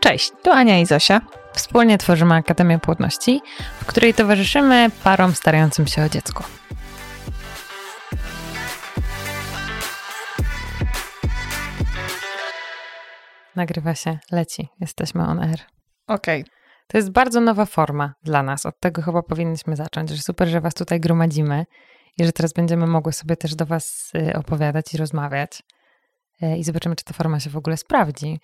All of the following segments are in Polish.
Cześć, tu Ania i Zosia. Wspólnie tworzymy Akademię Płodności, w której towarzyszymy parom starającym się o dziecko. Nagrywa się, leci, jesteśmy on air. Okej. To jest bardzo nowa forma dla nas, od tego chyba powinniśmy zacząć, że super, że was tutaj gromadzimy i że teraz będziemy mogły sobie też do was opowiadać i rozmawiać i zobaczymy, czy ta forma się w ogóle sprawdzi.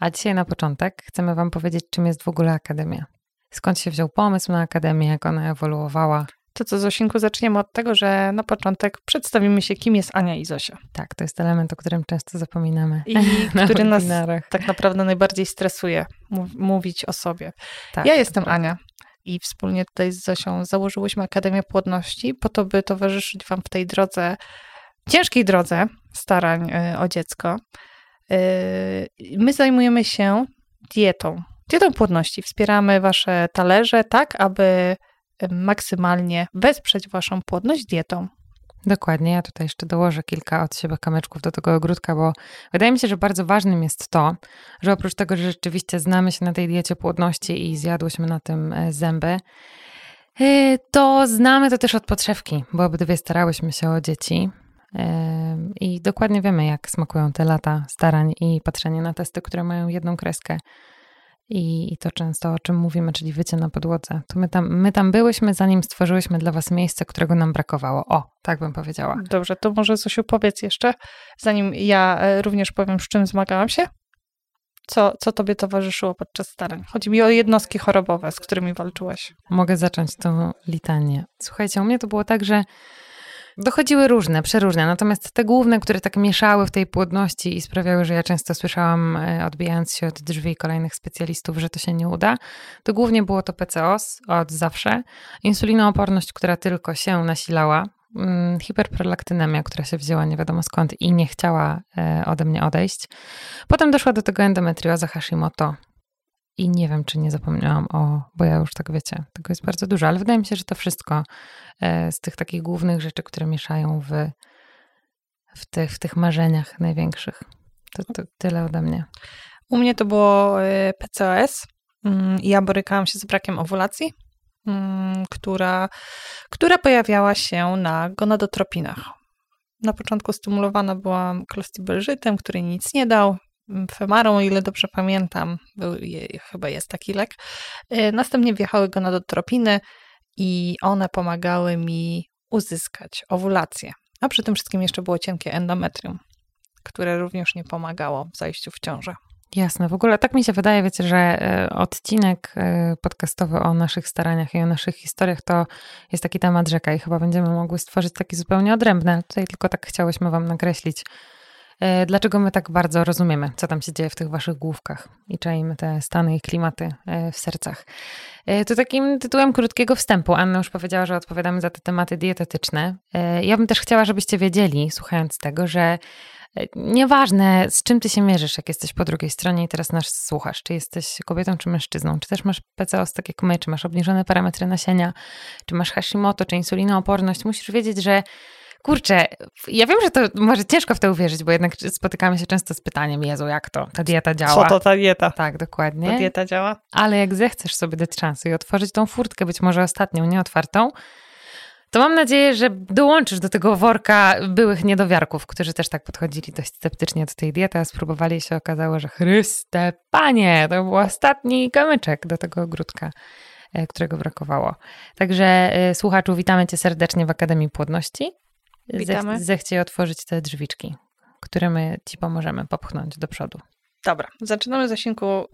A dzisiaj na początek chcemy wam powiedzieć, czym jest w ogóle Akademia. Skąd się wziął pomysł na Akademię, jak ona ewoluowała. To co, Zosinku, zaczniemy od tego, że na początek przedstawimy się, kim jest Ania i Zosia. Tak, to jest element, o którym często zapominamy. I który nas tak naprawdę najbardziej stresuje, mówić o sobie. Tak, ja jestem Ania i wspólnie tutaj z Zosią założyłyśmy Akademię Płodności po to, by towarzyszyć wam w tej drodze, ciężkiej drodze starań o dziecko. My zajmujemy się dietą płodności. Wspieramy wasze talerze tak, aby maksymalnie wesprzeć waszą płodność dietą. Dokładnie, ja tutaj jeszcze dołożę kilka od siebie kamyczków do tego ogródka, bo wydaje mi się, że bardzo ważnym jest to, że oprócz tego, że rzeczywiście znamy się na tej diecie płodności i zjadłyśmy na tym zęby, to znamy to też od podszewki, bo obydwie starałyśmy się o dzieci i dokładnie wiemy, jak smakują te lata starań i patrzenie na testy, które mają jedną kreskę. I to często, o czym mówimy, czyli wycie na podłodze. To my tam byłyśmy, zanim stworzyłyśmy dla was miejsce, którego nam brakowało. O, tak bym powiedziała. Dobrze, to może Zosiu powiedz jeszcze, zanim ja również powiem, z czym zmagałam się. Co tobie towarzyszyło podczas starań? Chodzi mi o jednostki chorobowe, z którymi walczyłaś. Mogę zacząć tą litanię. Słuchajcie, u mnie to było tak, że dochodziły różne, przeróżne, natomiast te główne, które tak mieszały w tej płodności i sprawiały, że ja często słyszałam, odbijając się od drzwi kolejnych specjalistów, że to się nie uda, to głównie było to PCOS od zawsze, insulinooporność, która tylko się nasilała, hiperprolaktynemia, która się wzięła nie wiadomo skąd i nie chciała ode mnie odejść. Potem doszła do tego endometrioza, Hashimoto. I nie wiem, czy nie zapomniałam bo ja już tak wiecie, tego jest bardzo dużo, ale wydaje mi się, że to wszystko z tych takich głównych rzeczy, które mieszają w tych marzeniach największych. To tyle ode mnie. U mnie to było PCOS. Ja borykałam się z brakiem owulacji, która pojawiała się na gonadotropinach. Na początku stymulowana byłam klostylbegitem, który nic nie dał. Femarą, o ile dobrze pamiętam, chyba jest taki lek. Następnie wjechały gonadotropiny i one pomagały mi uzyskać owulację. A przy tym wszystkim jeszcze było cienkie endometrium, które również nie pomagało w zajściu w ciążę. Jasne, w ogóle tak mi się wydaje, wiecie, że odcinek podcastowy o naszych staraniach i o naszych historiach to jest taki temat rzeka i chyba będziemy mogły stworzyć taki zupełnie odrębny. Tutaj tylko tak chciałyśmy wam nakreślić, dlaczego my tak bardzo rozumiemy, co tam się dzieje w tych waszych główkach i czaimy te stany i klimaty w sercach. To takim tytułem krótkiego wstępu. Anna już powiedziała, że odpowiadamy za te tematy dietetyczne. Ja bym też chciała, żebyście wiedzieli, słuchając tego, że nieważne, z czym ty się mierzysz, jak jesteś po drugiej stronie i teraz nas słuchasz, czy jesteś kobietą, czy mężczyzną, czy też masz PCOS tak jak my, czy masz obniżone parametry nasienia, czy masz Hashimoto, czy insulinooporność, musisz wiedzieć, że kurczę, ja wiem, że to może ciężko w to uwierzyć, bo jednak spotykamy się często z pytaniem, Jezu, jak to? Ta dieta działa? Co to ta dieta? Tak, dokładnie. Ta dieta działa? Ale jak zechcesz sobie dać szansę i otworzyć tą furtkę, być może ostatnią, nieotwartą, to mam nadzieję, że dołączysz do tego worka byłych niedowiarków, którzy też tak podchodzili dość sceptycznie do tej diety, a spróbowali i się okazało, że Chryste Panie, to był ostatni kamyczek do tego ogródka, którego brakowało. Także słuchaczu, witamy cię serdecznie w Akademii Płodności. Zechciej otworzyć te drzwiczki, które my ci pomożemy popchnąć do przodu. Dobra, zaczynamy, Zosinku,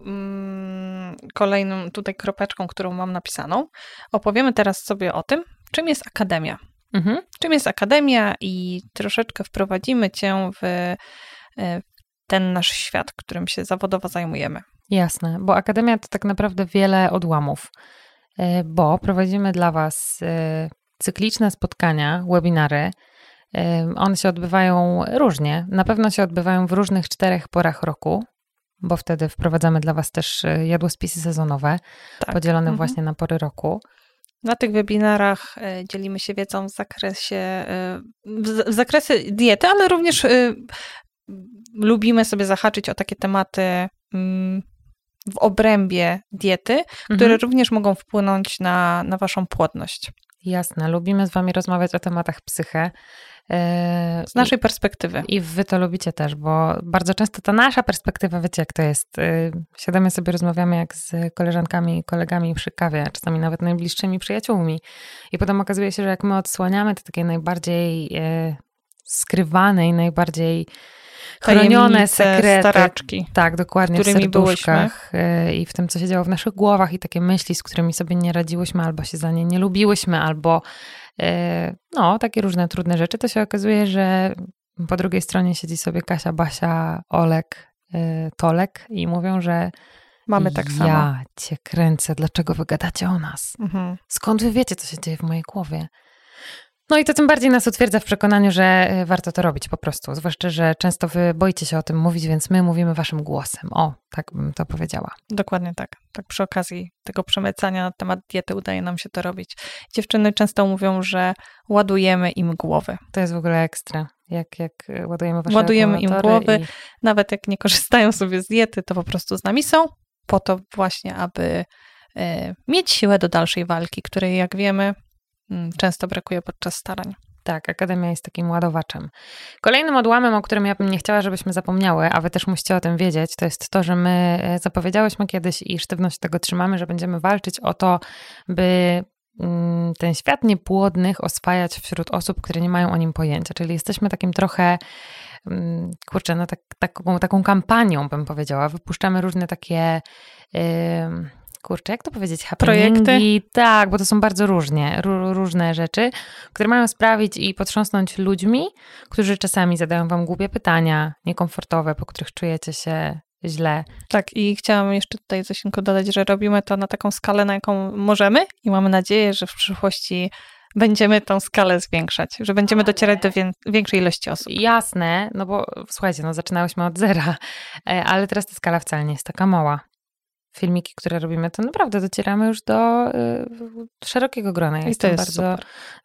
kolejną tutaj kropeczką, którą mam napisaną. Opowiemy teraz sobie o tym, czym jest Akademia. Mhm. Czym jest Akademia i troszeczkę wprowadzimy cię w ten nasz świat, którym się zawodowo zajmujemy. Jasne, bo Akademia to tak naprawdę wiele odłamów, bo prowadzimy dla was cykliczne spotkania, webinary. One się odbywają różnie. Na pewno się odbywają w różnych 4 porach roku, bo wtedy wprowadzamy dla was też jadłospisy sezonowe, tak, podzielone właśnie na pory roku. Na tych webinarach dzielimy się wiedzą w zakresie diety, ale również lubimy sobie zahaczyć o takie tematy w obrębie diety, które również mogą wpłynąć na waszą płodność. Jasne, lubimy z wami rozmawiać o tematach psyche. Z naszej perspektywy. I wy to lubicie też, bo bardzo często ta nasza perspektywa, wiecie jak to jest, siadamy sobie, rozmawiamy jak z koleżankami i kolegami przy kawie, czasami nawet najbliższymi przyjaciółmi i potem okazuje się, że jak my odsłaniamy te takie najbardziej skrywane i najbardziej chronione sekrety, staraczki, tak, dokładnie, w serduszkach i w tym, co się działo w naszych głowach i takie myśli, z którymi sobie nie radziłyśmy albo się za nie nie lubiłyśmy, albo no, takie różne trudne rzeczy, to się okazuje, że po drugiej stronie siedzi sobie Kasia, Basia, Olek, Tolek i mówią, że mamy tak samo. Ja cię kręcę, dlaczego wy gadacie o nas? Skąd wy wiecie, co się dzieje w mojej głowie? No i to tym bardziej nas utwierdza w przekonaniu, że warto to robić po prostu. Zwłaszcza, że często wy boicie się o tym mówić, więc my mówimy waszym głosem. O, tak bym to powiedziała. Dokładnie tak. Tak przy okazji tego przemycania na temat diety udaje nam się to robić. Dziewczyny często mówią, że ładujemy im głowy. To jest w ogóle ekstra. Jak ładujemy wasze głowy. I... Nawet jak nie korzystają sobie z diety, to po prostu z nami są. Po to właśnie, aby mieć siłę do dalszej walki, której jak wiemy... często brakuje podczas starań. Tak, Akademia jest takim ładowaczem. Kolejnym odłamem, o którym ja bym nie chciała, żebyśmy zapomniały, a wy też musicie o tym wiedzieć, to jest to, że my zapowiedziałyśmy kiedyś i sztywno się tego trzymamy, że będziemy walczyć o to, by ten świat niepłodnych oswajać wśród osób, które nie mają o nim pojęcia. Czyli jesteśmy takim trochę, taką kampanią, bym powiedziała. Wypuszczamy różne takie... jak to powiedzieć? Projekty? Tak, bo to są bardzo różne rzeczy, które mają sprawić i potrząsnąć ludźmi, którzy czasami zadają wam głupie pytania, niekomfortowe, po których czujecie się źle. Tak, i chciałam jeszcze tutaj coś dodać, że robimy to na taką skalę, na jaką możemy i mamy nadzieję, że w przyszłości będziemy tą skalę zwiększać, że będziemy docierać do większej ilości osób. Jasne, no bo słuchajcie, no zaczynałyśmy od zera, ale teraz ta skala wcale nie jest taka mała. Filmiki, które robimy, to naprawdę docieramy już do szerokiego grona. Ja jestem bardzo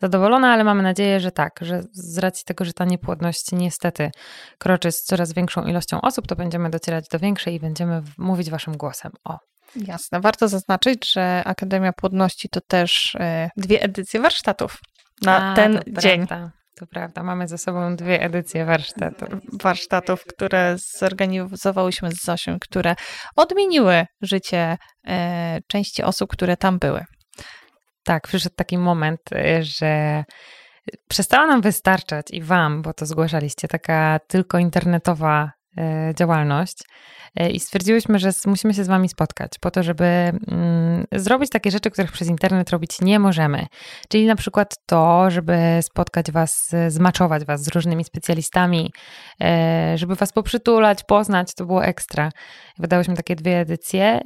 zadowolona, ale mamy nadzieję, że tak, że z racji tego, że ta niepłodność niestety kroczy z coraz większą ilością osób, to będziemy docierać do większej i będziemy mówić waszym głosem. O. Jasne. Warto zaznaczyć, że Akademia Płodności to też 2 edycje warsztatów na ten dzień. Prawda. To prawda, mamy ze sobą 2 edycje warsztatów, które zorganizowałyśmy z Zosią, które odmieniły życie części osób, które tam były. Tak, przyszedł taki moment, że przestała nam wystarczać i wam, bo to zgłaszaliście, taka tylko internetowa działalność i stwierdziłyśmy, że musimy się z wami spotkać po to, żeby zrobić takie rzeczy, których przez internet robić nie możemy. Czyli na przykład to, żeby spotkać was, zmaczować was z różnymi specjalistami, żeby was poprzytulać, poznać, to było ekstra. Wydałyśmy takie 2 edycje.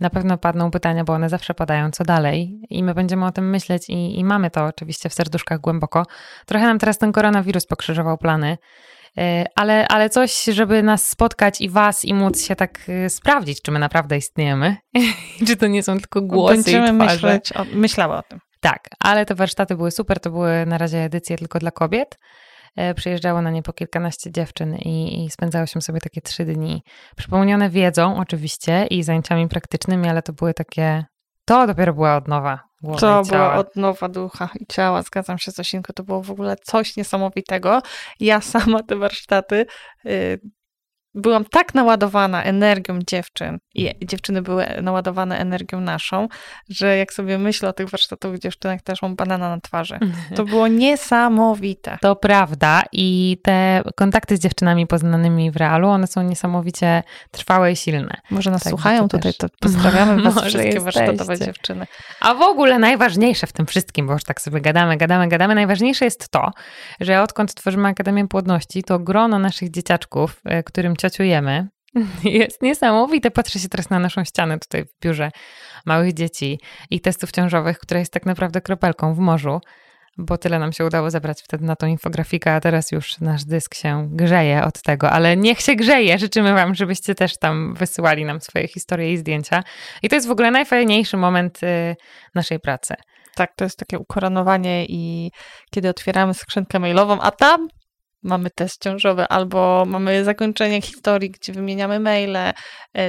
Na pewno padną pytania, bo one zawsze padają, co dalej i my będziemy o tym myśleć i mamy to oczywiście w serduszkach głęboko. Trochę nam teraz ten koronawirus pokrzyżował plany, ale coś, żeby nas spotkać i was i móc się tak sprawdzić, czy my naprawdę istniejemy i czy to nie są tylko głosy i twarze. Myślała o tym. Tak, ale te warsztaty były super, to były na razie edycje tylko dla kobiet. Przyjeżdżało na nie po kilkanaście dziewczyn i spędzało się sobie takie 3 dni. Przepełnione wiedzą oczywiście i zajęciami praktycznymi, ale to były takie... To dopiero była odnowa głowy i ciała. To była odnowa ducha i ciała. Zgadzam się, Zosinko, to było w ogóle coś niesamowitego. Ja sama te warsztaty byłam tak naładowana energią dziewczyn i dziewczyny były naładowane energią naszą, że jak sobie myślę o tych warsztatowych dziewczynach, też mam banana na twarzy. To było niesamowite. To prawda i te kontakty z dziewczynami poznanymi w realu, one są niesamowicie trwałe i silne. Może nas słuchają tutaj, to pozdrawiamy was wszystkie warsztatowe dziewczyny. A w ogóle najważniejsze w tym wszystkim, bo już tak sobie gadamy, najważniejsze jest to, że odkąd tworzymy Akademię Płodności, to grono naszych dzieciaczków, którym ciociujemy. Jest niesamowite. Patrzę się teraz na naszą ścianę tutaj w biurze małych dzieci i testów ciążowych, która jest tak naprawdę kropelką w morzu, bo tyle nam się udało zebrać wtedy na tą infografikę, a teraz już nasz dysk się grzeje od tego, ale niech się grzeje. Życzymy wam, żebyście też tam wysyłali nam swoje historie i zdjęcia. I to jest w ogóle najfajniejszy moment naszej pracy. Tak, to jest takie ukoronowanie i kiedy otwieramy skrzynkę mailową, a tam mamy test ciążowy, albo mamy zakończenie historii, gdzie wymieniamy maile,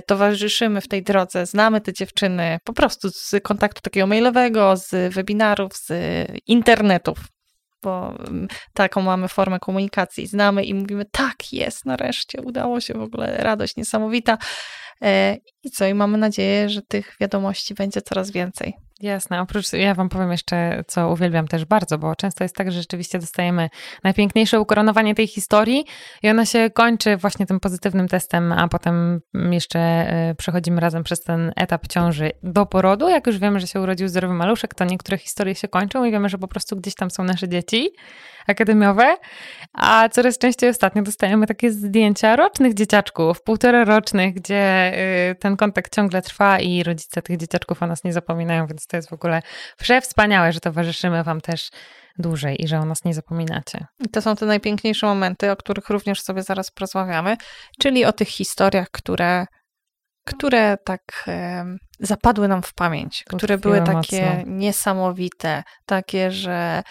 towarzyszymy w tej drodze, znamy te dziewczyny po prostu z kontaktu takiego mailowego, z webinarów, z internetów, bo taką mamy formę komunikacji. Znamy i mówimy, tak jest, nareszcie udało się, w ogóle radość niesamowita. I co? I mamy nadzieję, że tych wiadomości będzie coraz więcej. Jasne, oprócz, ja wam powiem jeszcze, co uwielbiam też bardzo, bo często jest tak, że rzeczywiście dostajemy najpiękniejsze ukoronowanie tej historii i ona się kończy właśnie tym pozytywnym testem, a potem jeszcze przechodzimy razem przez ten etap ciąży do porodu. Jak już wiemy, że się urodził zdrowy maluszek, to niektóre historie się kończą i wiemy, że po prostu gdzieś tam są nasze dzieci akademiowe, a coraz częściej ostatnio dostajemy takie zdjęcia rocznych dzieciaczków, półtorarocznych, gdzie ten kontakt ciągle trwa i rodzice tych dzieciaczków o nas nie zapominają, więc to jest w ogóle przewspaniałe, że towarzyszymy wam też dłużej i że o nas nie zapominacie. I to są te najpiękniejsze momenty, o których również sobie zaraz porozmawiamy, czyli o tych historiach, które tak zapadły nam w pamięć, które były takie mocno niesamowite, takie, że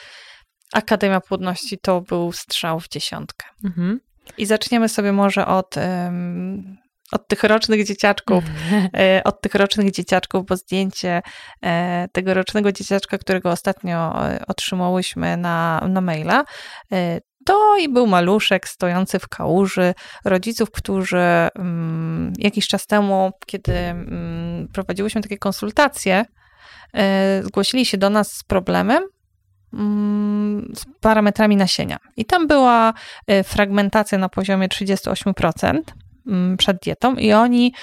Akademia Płodności to był strzał w dziesiątkę. Mhm. I zaczniemy sobie może od tych rocznych dzieciaczków, bo zdjęcie tego rocznego dzieciaczka, którego ostatnio otrzymałyśmy na maila, to i był maluszek stojący w kałuży rodziców, którzy jakiś czas temu, kiedy prowadziłyśmy takie konsultacje, zgłosili się do nas z problemem, z parametrami nasienia. I tam była fragmentacja na poziomie 38%. Przed dietą i oni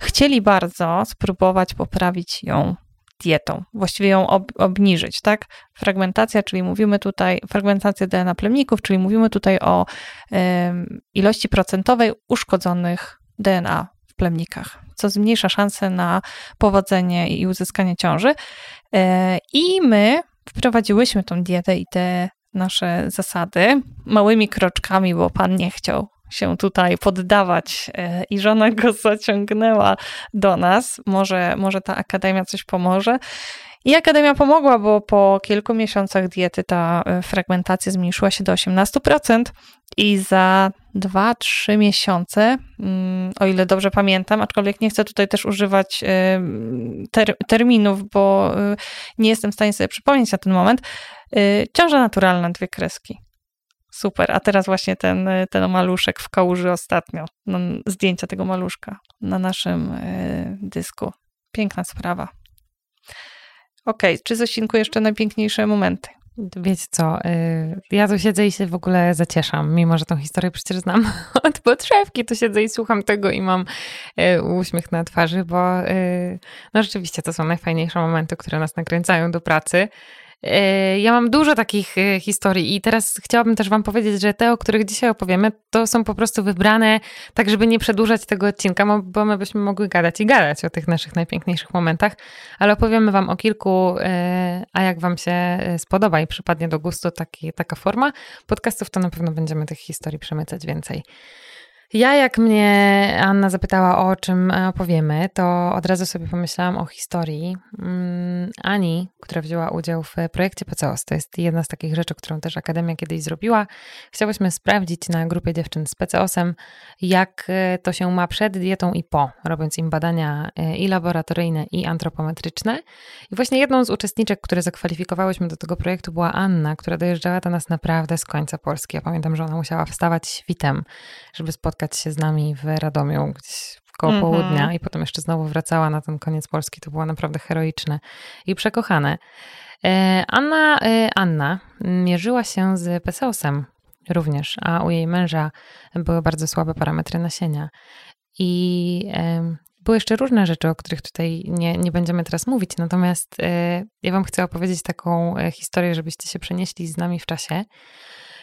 chcieli bardzo spróbować poprawić ją dietą, właściwie ją obniżyć, tak? Fragmentacja, czyli mówimy tutaj, fragmentacja DNA plemników, czyli mówimy tutaj o ilości procentowej uszkodzonych DNA w plemnikach, co zmniejsza szanse na powodzenie i uzyskanie ciąży. I my wprowadziłyśmy tą dietę i te nasze zasady małymi kroczkami, bo pan nie chciał się tutaj poddawać i żona go zaciągnęła do nas. Może ta akademia coś pomoże. I akademia pomogła, bo po kilku miesiącach diety ta fragmentacja zmniejszyła się do 18% i za 2-3 miesiące, o ile dobrze pamiętam, aczkolwiek nie chcę tutaj też używać terminów, bo nie jestem w stanie sobie przypomnieć na ten moment, ciąża naturalna, 2 kreski. Super, a teraz właśnie ten maluszek w kałuży ostatnio, no, zdjęcia tego maluszka na naszym dysku. Piękna sprawa. Okej, czy Zosinku jeszcze najpiękniejsze momenty? Wiecie co, ja tu siedzę i się w ogóle zacieszam, mimo że tą historię przecież znam od podszewki, tu siedzę i słucham tego i mam uśmiech na twarzy, bo no rzeczywiście to są najfajniejsze momenty, które nas nakręcają do pracy. Ja mam dużo takich historii i teraz chciałabym też wam powiedzieć, że te, o których dzisiaj opowiemy, to są po prostu wybrane, tak żeby nie przedłużać tego odcinka, bo my byśmy mogły gadać i gadać o tych naszych najpiękniejszych momentach, ale opowiemy wam o kilku, a jak wam się spodoba i przypadnie do gustu taka forma podcastów, to na pewno będziemy tych historii przemycać więcej. Jak mnie Anna zapytała, o czym opowiemy, to od razu sobie pomyślałam o historii Ani, która wzięła udział w projekcie PCOS. To jest jedna z takich rzeczy, którą też Akademia kiedyś zrobiła. Chciałyśmy sprawdzić na grupie dziewczyn z PCOS-em, jak to się ma przed dietą i po, robiąc im badania i laboratoryjne, i antropometryczne. I właśnie jedną z uczestniczek, które zakwalifikowałyśmy do tego projektu, była Anna, która dojeżdżała do nas naprawdę z końca Polski. Ja pamiętam, że ona musiała wstawać świtem, żeby spotkać się z nami w Radomiu gdzieś koło południa i potem jeszcze znowu wracała na ten koniec Polski. To było naprawdę heroiczne i przekochane. Anna mierzyła się z PCOS-em również, a u jej męża były bardzo słabe parametry nasienia. I były jeszcze różne rzeczy, o których tutaj nie będziemy teraz mówić, natomiast ja wam chcę opowiedzieć taką historię, żebyście się przenieśli z nami w czasie.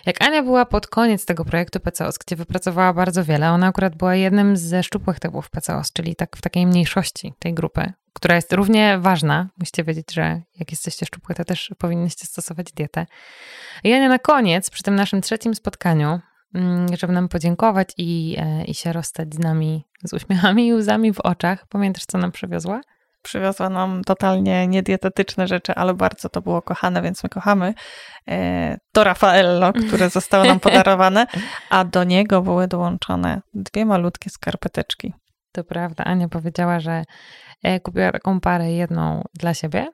Jak Ania była pod koniec tego projektu PCOS, gdzie wypracowała bardzo wiele, ona akurat była jednym ze szczupłych typów PCOS, czyli tak w takiej mniejszości tej grupy, która jest równie ważna. Musicie wiedzieć, że jak jesteście szczupły, to też powinnyście stosować dietę. I Ania na koniec, przy tym naszym trzecim spotkaniu, żeby nam podziękować i się rozstać z nami z uśmiechami i łzami w oczach, pamiętasz, co nam przywiozła? przywiozła nam totalnie niedietetyczne rzeczy, ale bardzo to było kochane, więc my kochamy. To Raffaello, które zostało nam podarowane, a do niego były dołączone 2 malutkie skarpeteczki. To prawda, Ania powiedziała, że kupiła taką parę, jedną dla siebie,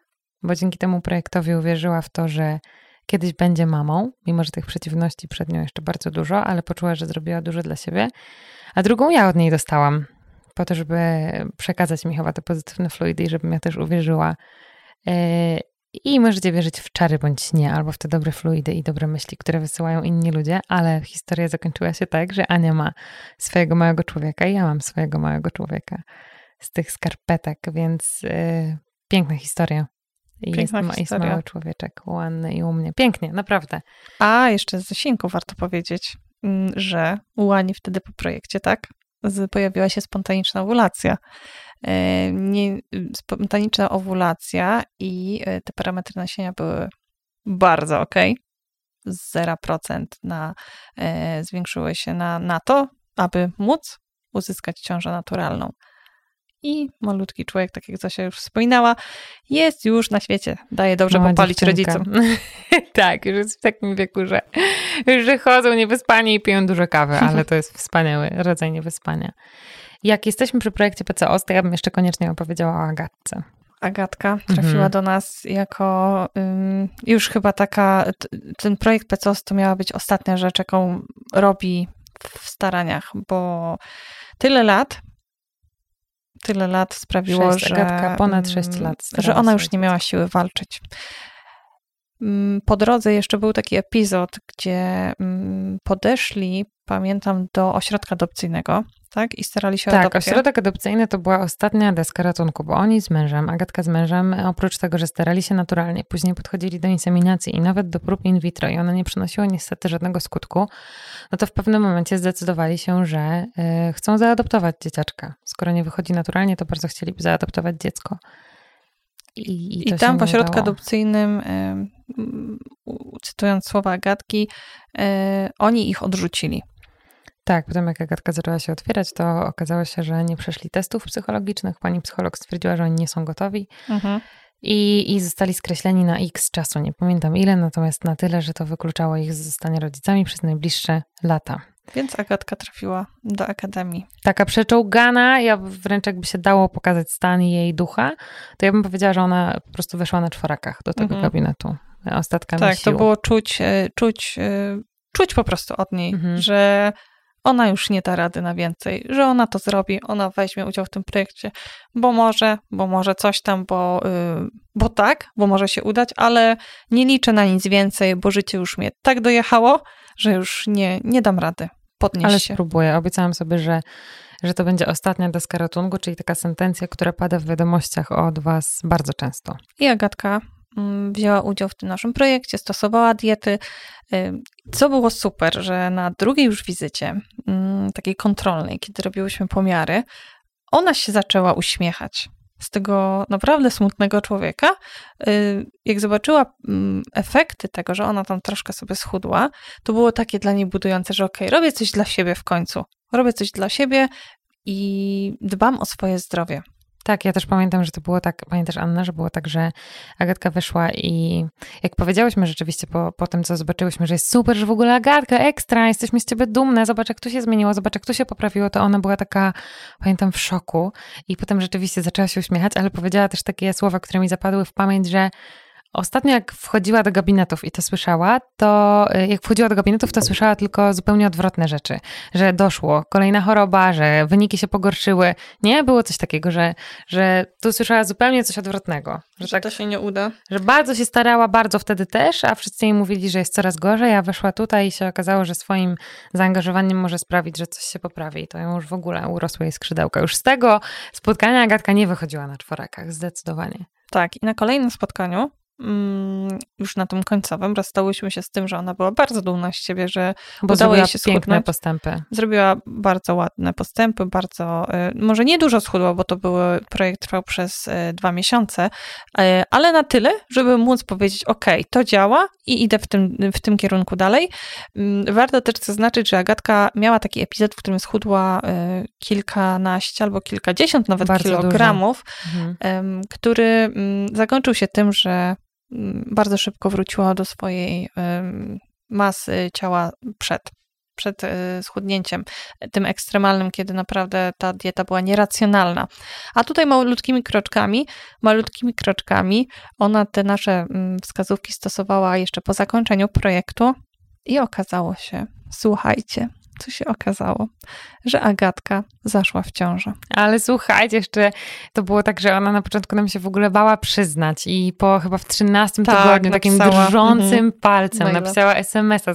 bo dzięki temu projektowi uwierzyła w to, że kiedyś będzie mamą, mimo że tych przeciwności przed nią jeszcze bardzo dużo, ale poczuła, że zrobiła dużo dla siebie. A drugą ja od niej dostałam, po to, żeby przekazać mi chyba te pozytywne fluidy i żebym ja też uwierzyła. I możecie wierzyć w czary bądź nie, albo w te dobre fluidy i dobre myśli, które wysyłają inni ludzie, ale historia zakończyła się tak, że Ania ma swojego małego człowieka i ja mam swojego małego człowieka z tych skarpetek, więc piękna historia. I jest mały człowieczek u Anny i u mnie. Pięknie, naprawdę. A jeszcze z zasięgu warto powiedzieć, że u Ani wtedy po projekcie, tak? Pojawiła się spontaniczna owulacja. Spontaniczna owulacja i te parametry nasienia były bardzo okej. Z 0% zwiększyły się na to, aby móc uzyskać ciążę naturalną. I malutki człowiek, tak jak Zosia już wspominała, jest już na świecie. Daje dobrze popalić rodzicom. Tak, już jest w takim wieku, że chodzą niewyspani i piją dużo kawy, ale to jest wspaniały rodzaj niewyspania. Jak jesteśmy przy projekcie PCOS, to ja bym jeszcze koniecznie opowiedziała o Agatce. Agatka trafiła do nas jako już chyba taka... Ten projekt PCOS to miała być ostatnia rzecz, jaką robi w staraniach, bo tyle lat sprawiło, Agatka, ponad 6 lat że ona już nie miała siły walczyć. Po drodze jeszcze był taki epizod, gdzie podeszli, pamiętam, do ośrodka adopcyjnego, tak? I starali się o adopcję. Tak, ośrodek adopcyjny to była ostatnia deska ratunku, bo oni z mężem, Agatka z mężem, oprócz tego, że starali się naturalnie, później podchodzili do inseminacji i nawet do prób in vitro i one nie przynosiły niestety żadnego skutku, no to w pewnym momencie zdecydowali się, że chcą zaadoptować dzieciaczka. Skoro nie wychodzi naturalnie, to bardzo chcieliby zaadoptować dziecko. I tam w ośrodku adopcyjnym, cytując słowa Agatki, oni ich odrzucili. Tak, potem jak Agatka zaczęła się otwierać, to okazało się, że nie przeszli testów psychologicznych. Pani psycholog stwierdziła, że oni nie są gotowi i zostali skreśleni na x czasu. Nie pamiętam ile, natomiast na tyle, że to wykluczało ich z zostania rodzicami przez najbliższe lata. Więc Agatka trafiła do akademii. Taka przeczołgana, ja wręcz jakby się dało pokazać stan jej ducha, to ja bym powiedziała, że ona po prostu weszła na czworakach do tego gabinetu. Ostatkami sił. To było czuć po prostu od niej, że ona już nie da rady na więcej, że ona to zrobi, ona weźmie udział w tym projekcie, bo może coś tam, bo może się udać, ale nie liczę na nic więcej, bo życie już mnie tak dojechało, że już nie dam rady podnieść się. Ale spróbuję. Obiecałam sobie, że to będzie ostatnia deska ratunku, czyli taka sentencja, która pada w wiadomościach od was bardzo często. I Agatka wzięła udział w tym naszym projekcie, stosowała diety, co było super, że na drugiej już wizycie, takiej kontrolnej, kiedy robiłyśmy pomiary, ona się zaczęła uśmiechać z tego naprawdę smutnego człowieka. Jak zobaczyła efekty tego, że ona tam troszkę sobie schudła, to było takie dla niej budujące, że okej, robię coś dla siebie w końcu. Robię coś dla siebie i dbam o swoje zdrowie. Tak, ja też pamiętam, że to było tak, pamiętasz Anna, że było tak, że Agatka wyszła i jak powiedziałyśmy rzeczywiście po tym, co zobaczyłyśmy, że jest super, że w ogóle Agatka, ekstra, jesteśmy z ciebie dumne, zobacz jak tu się zmieniło, zobacz jak tu się poprawiło, to ona była taka, pamiętam, w szoku i potem rzeczywiście zaczęła się uśmiechać, ale powiedziała też takie słowa, które mi zapadły w pamięć, że ostatnio jak wchodziła do gabinetów i to słyszała, to jak wchodziła do gabinetów, to słyszała tylko zupełnie odwrotne rzeczy, że doszło kolejna choroba, że wyniki się pogorszyły. Nie, było coś takiego, że tu słyszała zupełnie coś odwrotnego. Że tak, to się nie uda. Że bardzo się starała, bardzo wtedy też, a wszyscy jej mówili, że jest coraz gorzej, a weszła tutaj i się okazało, że swoim zaangażowaniem może sprawić, że coś się poprawi. I to ją już w ogóle urosły jej skrzydełka. Już z tego spotkania Agatka nie wychodziła na czworakach, zdecydowanie. Tak, i na kolejnym spotkaniu już na tym końcowym rozstałyśmy się z tym, że ona była bardzo dumna z siebie, że udało jej się schudnąć. Piękne postępy. Zrobiła bardzo ładne postępy, bardzo, może nie dużo schudła, bo to był projekt, trwał przez 2 miesiące, ale na tyle, żeby móc powiedzieć, okej, to działa i idę w tym kierunku dalej. Warto też zaznaczyć, że Agatka miała taki epizod, w którym schudła kilkanaście albo kilkadziesiąt nawet bardzo kilogramów, który zakończył się tym, że bardzo szybko wróciła do swojej masy ciała przed schudnięciem, tym ekstremalnym, kiedy naprawdę ta dieta była nieracjonalna. A tutaj malutkimi kroczkami ona te nasze wskazówki stosowała jeszcze po zakończeniu projektu i okazało się, słuchajcie, co się okazało, że Agatka zaszła w ciążę. Ale słuchajcie, jeszcze to było tak, że ona na początku nam się w ogóle bała przyznać i po chyba w 13 tygodniu takim drżącym palcem napisała SMS-a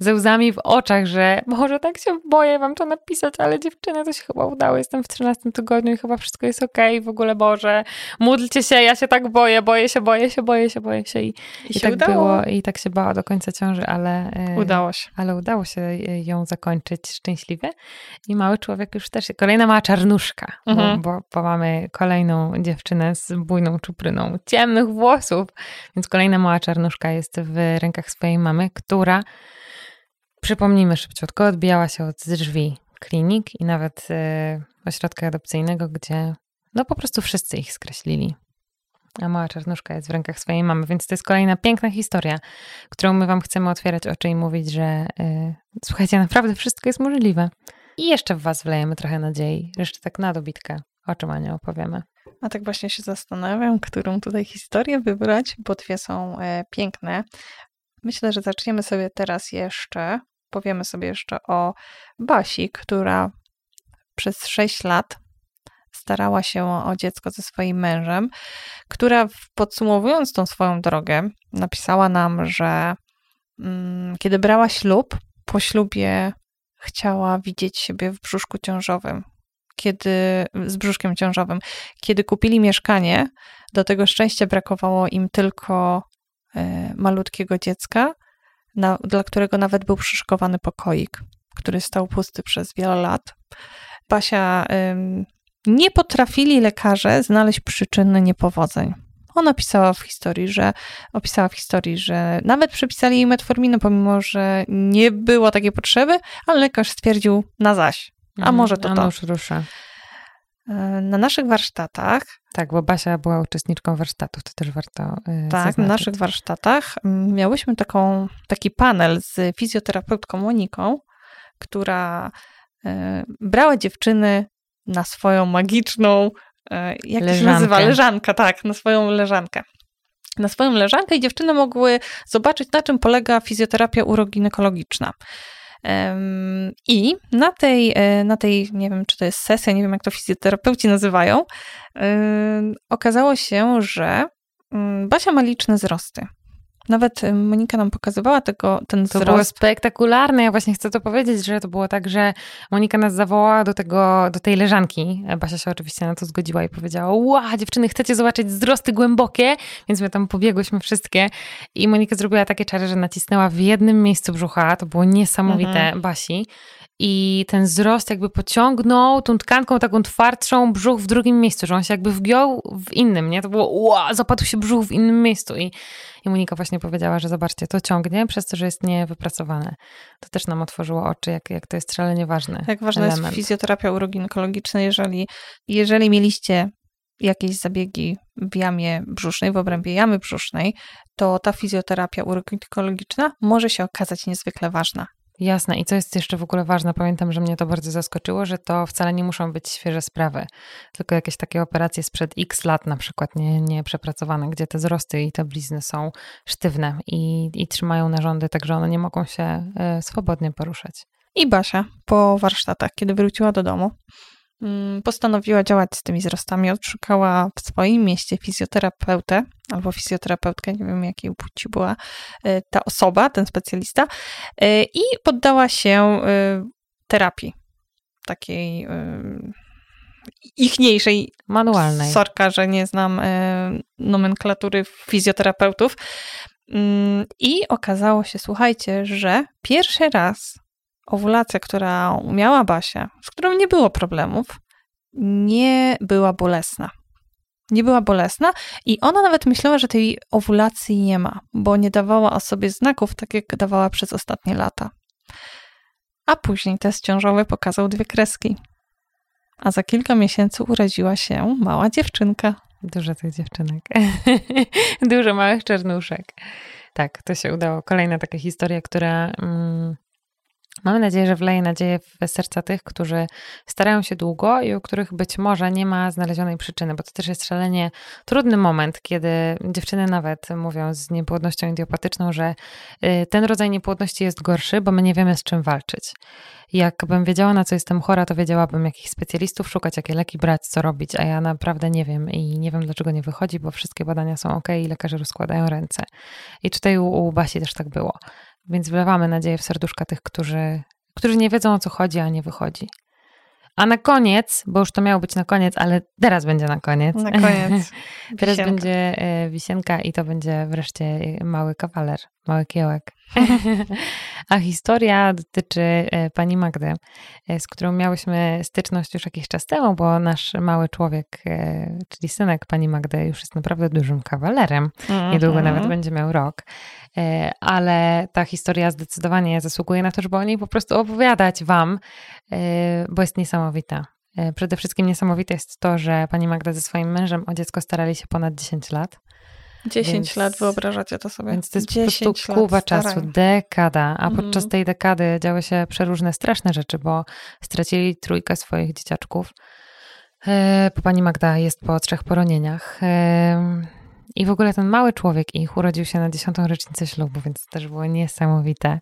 ze łzami w oczach, że Boże, tak się boję wam to napisać, ale dziewczyny, to się chyba udało, jestem w 13 tygodniu i chyba wszystko jest okej, w ogóle Boże, módlcie się, ja się tak boję się i tak udało. Było i tak się bała do końca ciąży, ale udało się. Ale udało się ją zakończyć szczęśliwie i mały człowiek już też, kolejna mała czarnuszka, bo mamy kolejną dziewczynę z bujną czupryną ciemnych włosów, więc kolejna mała czarnuszka jest w rękach swojej mamy, która, przypomnijmy szybciutko, odbijała się od drzwi klinik i nawet ośrodka adopcyjnego, gdzie po prostu wszyscy ich skreślili. A mała czarnuszka jest w rękach swojej mamy, więc to jest kolejna piękna historia, którą my wam chcemy otwierać oczy i mówić, że słuchajcie, naprawdę wszystko jest możliwe. I jeszcze w was wlejemy trochę nadziei, jeszcze tak na dobitkę, o czym Aniu opowiemy. A tak właśnie się zastanawiam, którą tutaj historię wybrać, bo dwie są piękne. Myślę, że zaczniemy sobie teraz jeszcze, powiemy sobie jeszcze o Basi, która przez 6 lat starała się o dziecko ze swoim mężem, która podsumowując tą swoją drogę napisała nam, że kiedy brała ślub, po ślubie chciała widzieć siebie w brzuszku ciążowym, z brzuszkiem ciążowym. Kiedy kupili mieszkanie, do tego szczęścia brakowało im tylko malutkiego dziecka, dla którego nawet był przyszykowany pokoik, który stał pusty przez wiele lat. Basia... Nie potrafili lekarze znaleźć przyczyny niepowodzeń. Ona opisała w historii, że nawet przepisali jej metforminę, pomimo że nie było takiej potrzeby, ale lekarz stwierdził na zaś. A może to to. Już rusza. Na naszych warsztatach... Tak, bo Basia była uczestniczką warsztatów, to też warto zaznaczyć. Na naszych warsztatach miałyśmy taki panel z fizjoterapeutką Moniką, która brała dziewczyny na swoją magiczną, jak to się nazywa, leżankę, tak, na swoją leżankę i dziewczyny mogły zobaczyć, na czym polega fizjoterapia uroginekologiczna. I na tej, nie wiem, czy to jest sesja, nie wiem, jak to fizjoterapeuci nazywają, okazało się, że Basia ma liczne wzrosty. Nawet Monika nam pokazywała ten wzrost. To było spektakularne, ja właśnie chcę to powiedzieć, że to było tak, że Monika nas zawołała do tej leżanki. Basia się oczywiście na to zgodziła i powiedziała, ła, dziewczyny, chcecie zobaczyć wzrosty głębokie? Więc my tam pobiegłyśmy wszystkie i Monika zrobiła takie czary, że nacisnęła w jednym miejscu brzucha, to było niesamowite Basi. I ten wzrost jakby pociągnął tą tkanką taką twardszą brzuch w drugim miejscu, że on się jakby wgiął w innym, nie? To było, zapadł się brzuch w innym miejscu i Monika właśnie powiedziała, że zobaczcie, to ciągnie przez to, że jest niewypracowane. To też nam otworzyło oczy, jak to jest szalenie ważne. Jak ważna jest fizjoterapia uroginekologiczna, jeżeli mieliście jakieś zabiegi w obrębie jamy brzusznej, to ta fizjoterapia uroginekologiczna może się okazać niezwykle ważna. Jasne. I co jest jeszcze w ogóle ważne, pamiętam, że mnie to bardzo zaskoczyło, że to wcale nie muszą być świeże sprawy, tylko jakieś takie operacje sprzed x lat na przykład nieprzepracowane, gdzie te wzrosty i te blizny są sztywne i trzymają narządy, także one nie mogą się swobodnie poruszać. I Basia po warsztatach, kiedy wróciła do domu, postanowiła działać z tymi wzrostami, odszukała w swoim mieście fizjoterapeutę albo fizjoterapeutkę, nie wiem jakiej płci była ta osoba, ten specjalista i poddała się terapii takiej ichniejszej, manualnej. Sorka, że nie znam nomenklatury fizjoterapeutów. I okazało się, słuchajcie, że pierwszy raz owulacja, która miała Basia, z którą nie było problemów, nie była bolesna. Nie była bolesna i ona nawet myślała, że tej owulacji nie ma, bo nie dawała o sobie znaków, tak jak dawała przez ostatnie lata. A później test ciążowy pokazał 2 kreski. A za kilka miesięcy urodziła się mała dziewczynka. Dużo tych dziewczynek. Dużo małych czernuszek. Tak, to się udało. Kolejna taka historia, która... Mamy nadzieję, że wleje nadzieję w serca tych, którzy starają się długo i u których być może nie ma znalezionej przyczyny, bo to też jest szalenie trudny moment, kiedy dziewczyny nawet mówią z niepłodnością idiopatyczną, że ten rodzaj niepłodności jest gorszy, bo my nie wiemy z czym walczyć. Jakbym wiedziała, na co jestem chora, to wiedziałabym, jakich specjalistów szukać, jakie leki brać, co robić, a ja naprawdę nie wiem i nie wiem, dlaczego nie wychodzi, bo wszystkie badania są okej i lekarze rozkładają ręce. I tutaj u Basi też tak było. Więc wlewamy nadzieję w serduszka tych, którzy nie wiedzą, o co chodzi, a nie wychodzi. A na koniec, bo już to miało być na koniec, ale teraz będzie na koniec. Na koniec. Teraz będzie wisienka i to będzie wreszcie mały kawaler, mały kiełek. A historia dotyczy pani Magdy, z którą miałyśmy styczność już jakiś czas temu, bo nasz mały człowiek, czyli synek pani Magdy, już jest naprawdę dużym kawalerem. Niedługo nawet będzie miał rok. Ale ta historia zdecydowanie zasługuje na to, żeby o niej po prostu opowiadać wam, bo jest niesamowita. Przede wszystkim niesamowite jest to, że pani Magda ze swoim mężem o dziecko starali się ponad 10 lat. 10 lat, wyobrażacie to sobie? Więc to jest po prostu kuwa czasu, dekada, a podczas tej dekady działy się przeróżne straszne rzeczy, bo stracili 3 swoich dzieciaczków. Pani Magda jest po 3 poronieniach. I w ogóle ten mały człowiek ich urodził się na 10. rocznicę ślubu, więc to też było niesamowite.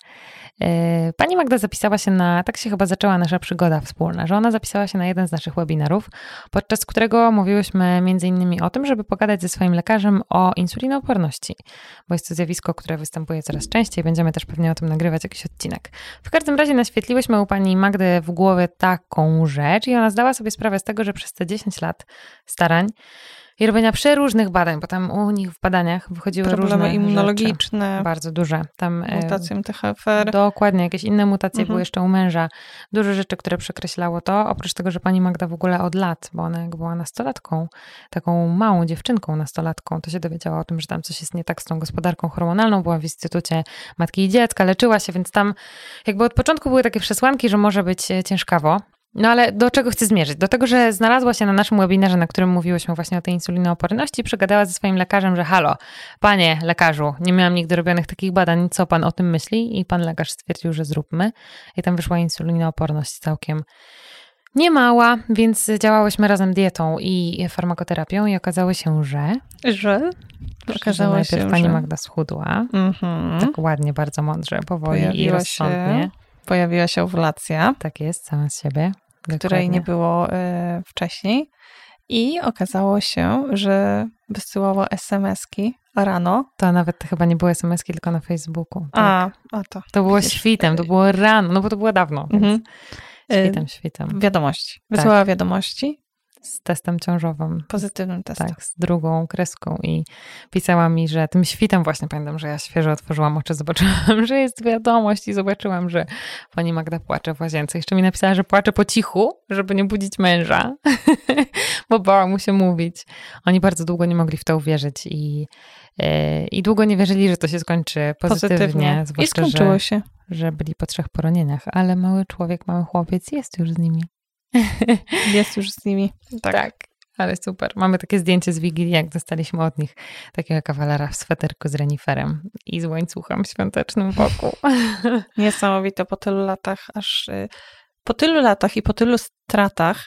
Pani Magda zapisała się na, tak się chyba zaczęła nasza przygoda wspólna, że ona zapisała się na jeden z naszych webinarów, podczas którego mówiłyśmy między innymi o tym, żeby pogadać ze swoim lekarzem o insulinooporności, bo jest to zjawisko, które występuje coraz częściej. Będziemy też pewnie o tym nagrywać jakiś odcinek. W każdym razie naświetliłyśmy u pani Magdy w głowie taką rzecz i ona zdała sobie sprawę z tego, że przez te 10 lat starań i robienia przeróżnych badań, bo tam u nich w badaniach wychodziły różne immunologiczne rzeczy, bardzo duże. Tam mutacje MTHFR. Dokładnie, jakieś inne mutacje były jeszcze u męża. Dużo rzeczy, które przekreślało to. Oprócz tego, że pani Magda w ogóle od lat, bo ona jak była nastolatką, taką małą dziewczynką nastolatką, to się dowiedziała o tym, że tam coś jest nie tak z tą gospodarką hormonalną. Była w Instytucie Matki i Dziecka, leczyła się, więc tam jakby od początku były takie przesłanki, że może być ciężkawo. No ale do czego chcę zmierzyć? Do tego, że znalazła się na naszym webinarze, na którym mówiłyśmy właśnie o tej insulinooporności, przegadała ze swoim lekarzem, że halo, panie lekarzu, nie miałam nigdy robionych takich badań, co pan o tym myśli? I pan lekarz stwierdził, że zróbmy. I tam wyszła insulinooporność całkiem niemała, więc działałyśmy razem dietą i farmakoterapią i okazało się, że okazało się, pani Magda schudła. Tak ładnie, bardzo mądrze, powoli pojawiła i rozsądnie. Pojawiła się owulacja. Tak jest, sama z siebie. Dokładnie. Której nie było wcześniej. I okazało się, że wysyłała SMS-ki rano. To nawet chyba nie były SMS-ki, tylko na Facebooku. Tak? To. To było świtem, to było rano, no bo to było dawno. Więc świtem. Wiadomości. Wysyłała wiadomości. Z testem ciążowym. Pozytywnym testem. Tak, z 2. kreską i pisała mi, że tym świtem właśnie, pamiętam, że ja świeżo otworzyłam oczy, zobaczyłam, że jest wiadomość i zobaczyłam, że pani Magda płacze w łazience. Jeszcze mi napisała, że płacze po cichu, żeby nie budzić męża, bo bała mu się mówić. Oni bardzo długo nie mogli w to uwierzyć i długo nie wierzyli, że to się skończy pozytywnie. I skończyło się. Że byli po 3 poronieniach, ale mały człowiek, mały chłopiec jest już z nimi. Jest już z nimi. Tak, ale super. Mamy takie zdjęcie z Wigilii, jak dostaliśmy od nich takiego kawalera w sweterku z reniferem i z łańcuchem świątecznym wokół. Niesamowite, po tylu latach i po tylu stratach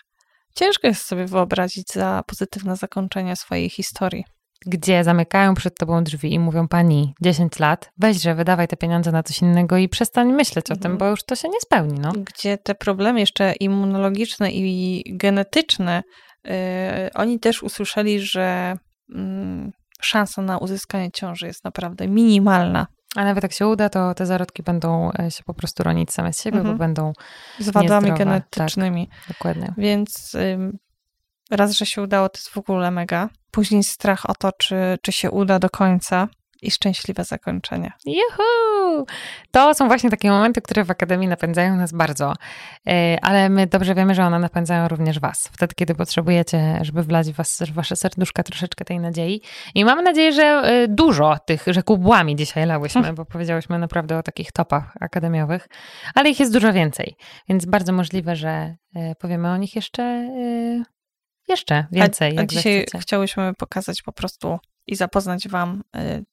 ciężko jest sobie wyobrazić za pozytywne zakończenie swojej historii. Gdzie zamykają przed tobą drzwi i mówią, pani, 10 lat, weźże, wydawaj te pieniądze na coś innego i przestań myśleć o tym, bo już to się nie spełni. No. Gdzie te problemy jeszcze immunologiczne i genetyczne, oni też usłyszeli, że szansa na uzyskanie ciąży jest naprawdę minimalna. A nawet jak się uda, to te zarodki będą się po prostu ronić same z siebie, bo będą z wadami genetycznymi. Tak, dokładnie. Więc Raz, że się udało, to jest w ogóle mega. Później strach o to, czy się uda do końca i szczęśliwe zakończenie. Juhu! To są właśnie takie momenty, które w Akademii napędzają nas bardzo, ale my dobrze wiemy, że one napędzają również was. Wtedy, kiedy potrzebujecie, żeby wlać w was, w wasze serduszka troszeczkę tej nadziei. I mam nadzieję, że dużo tych, że kubłami dzisiaj lałyśmy, bo powiedziałyśmy naprawdę o takich topach akademiowych, ale ich jest dużo więcej, więc bardzo możliwe, że powiemy o nich jeszcze więcej. A dzisiaj chcecie. Chciałyśmy pokazać po prostu i zapoznać wam,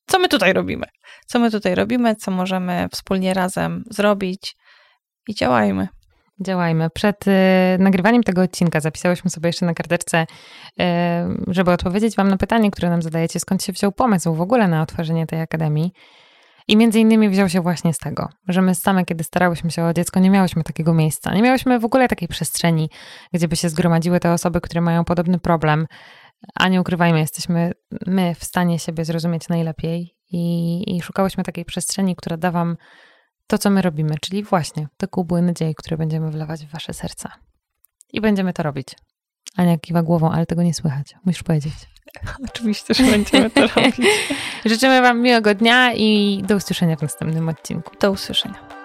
co my tutaj robimy. Co my tutaj robimy, co możemy wspólnie razem zrobić i działajmy. Działajmy. Przed nagrywaniem tego odcinka zapisałyśmy sobie jeszcze na karteczce, żeby odpowiedzieć wam na pytanie, które nam zadajecie, skąd się wziął pomysł w ogóle na otworzenie tej akademii. I między innymi wziął się właśnie z tego, że my same, kiedy starałyśmy się o dziecko, nie miałyśmy takiego miejsca. Nie miałyśmy w ogóle takiej przestrzeni, gdzie by się zgromadziły te osoby, które mają podobny problem. A nie ukrywajmy, jesteśmy my w stanie siebie zrozumieć najlepiej i szukałyśmy takiej przestrzeni, która da wam to, co my robimy, czyli właśnie te kubły nadziei, które będziemy wlewać w wasze serca. I będziemy to robić. Ania kiwa głową, ale tego nie słychać. Musisz powiedzieć. Oczywiście, że będziemy to robić. Życzymy wam miłego dnia i do usłyszenia w następnym odcinku. Do usłyszenia.